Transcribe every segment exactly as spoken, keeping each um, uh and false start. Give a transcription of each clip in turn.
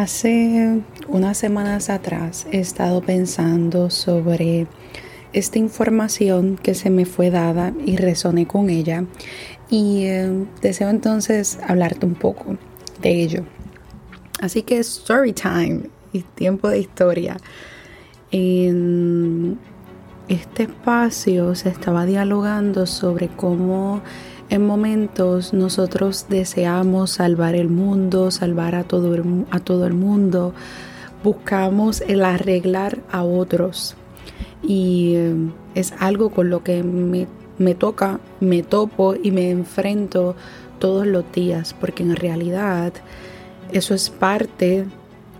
Hace unas semanas atrás he estado pensando sobre esta información que se me fue dada y resoné con ella y eh, deseo entonces hablarte un poco de ello. Así que story time y tiempo de historia. En este espacio se estaba dialogando sobre cómo en momentos nosotros deseamos salvar el mundo, salvar a todo el, a todo el mundo, buscamos el arreglar a otros y es algo con lo que me, me toca, me topo y me enfrento todos los días porque en realidad eso es parte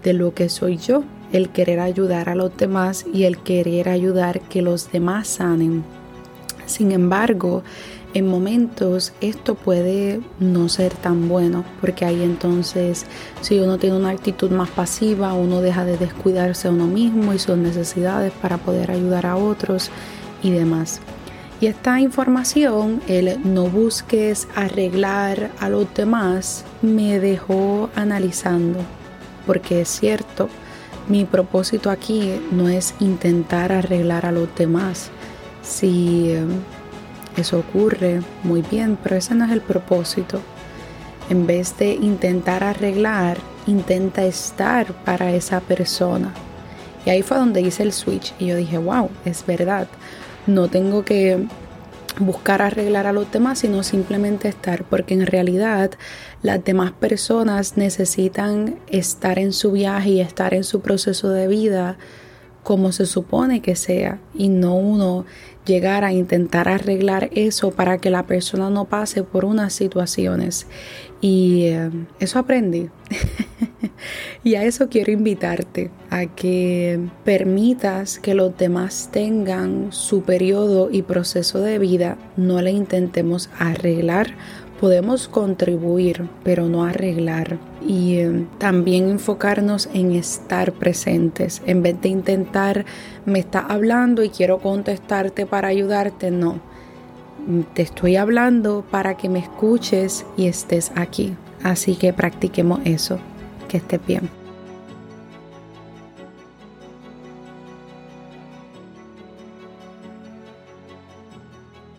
de lo que soy yo, el querer ayudar a los demás y el querer ayudar que los demás sanen. Sin embargo, en momentos esto puede no ser tan bueno porque ahí entonces si uno tiene una actitud más pasiva, uno deja de descuidarse a uno mismo y sus necesidades para poder ayudar a otros y demás. Y esta información, el no busques arreglar a los demás, me dejó analizando porque es cierto, mi propósito aquí no es intentar arreglar a los demás. Si eso ocurre, muy bien, pero ese no es el propósito. En vez de intentar arreglar, intenta estar para esa persona. Y ahí fue donde hice el switch y yo dije, wow, es verdad. No tengo que buscar arreglar a los demás, sino simplemente estar, porque en realidad las demás personas necesitan estar en su viaje y estar en su proceso de vida como se supone que sea y no uno llegar a intentar arreglar eso para que la persona no pase por unas situaciones y eh, eso aprendí y a eso quiero invitarte a que permitas que los demás tengan su periodo y proceso de vida, no le intentemos arreglar. Podemos contribuir, pero no arreglar. Y eh, también enfocarnos en estar presentes. En vez de intentar, me está hablando y quiero contestarte para ayudarte. No, te estoy hablando para que me escuches y estés aquí. Así que practiquemos eso. Que estés bien.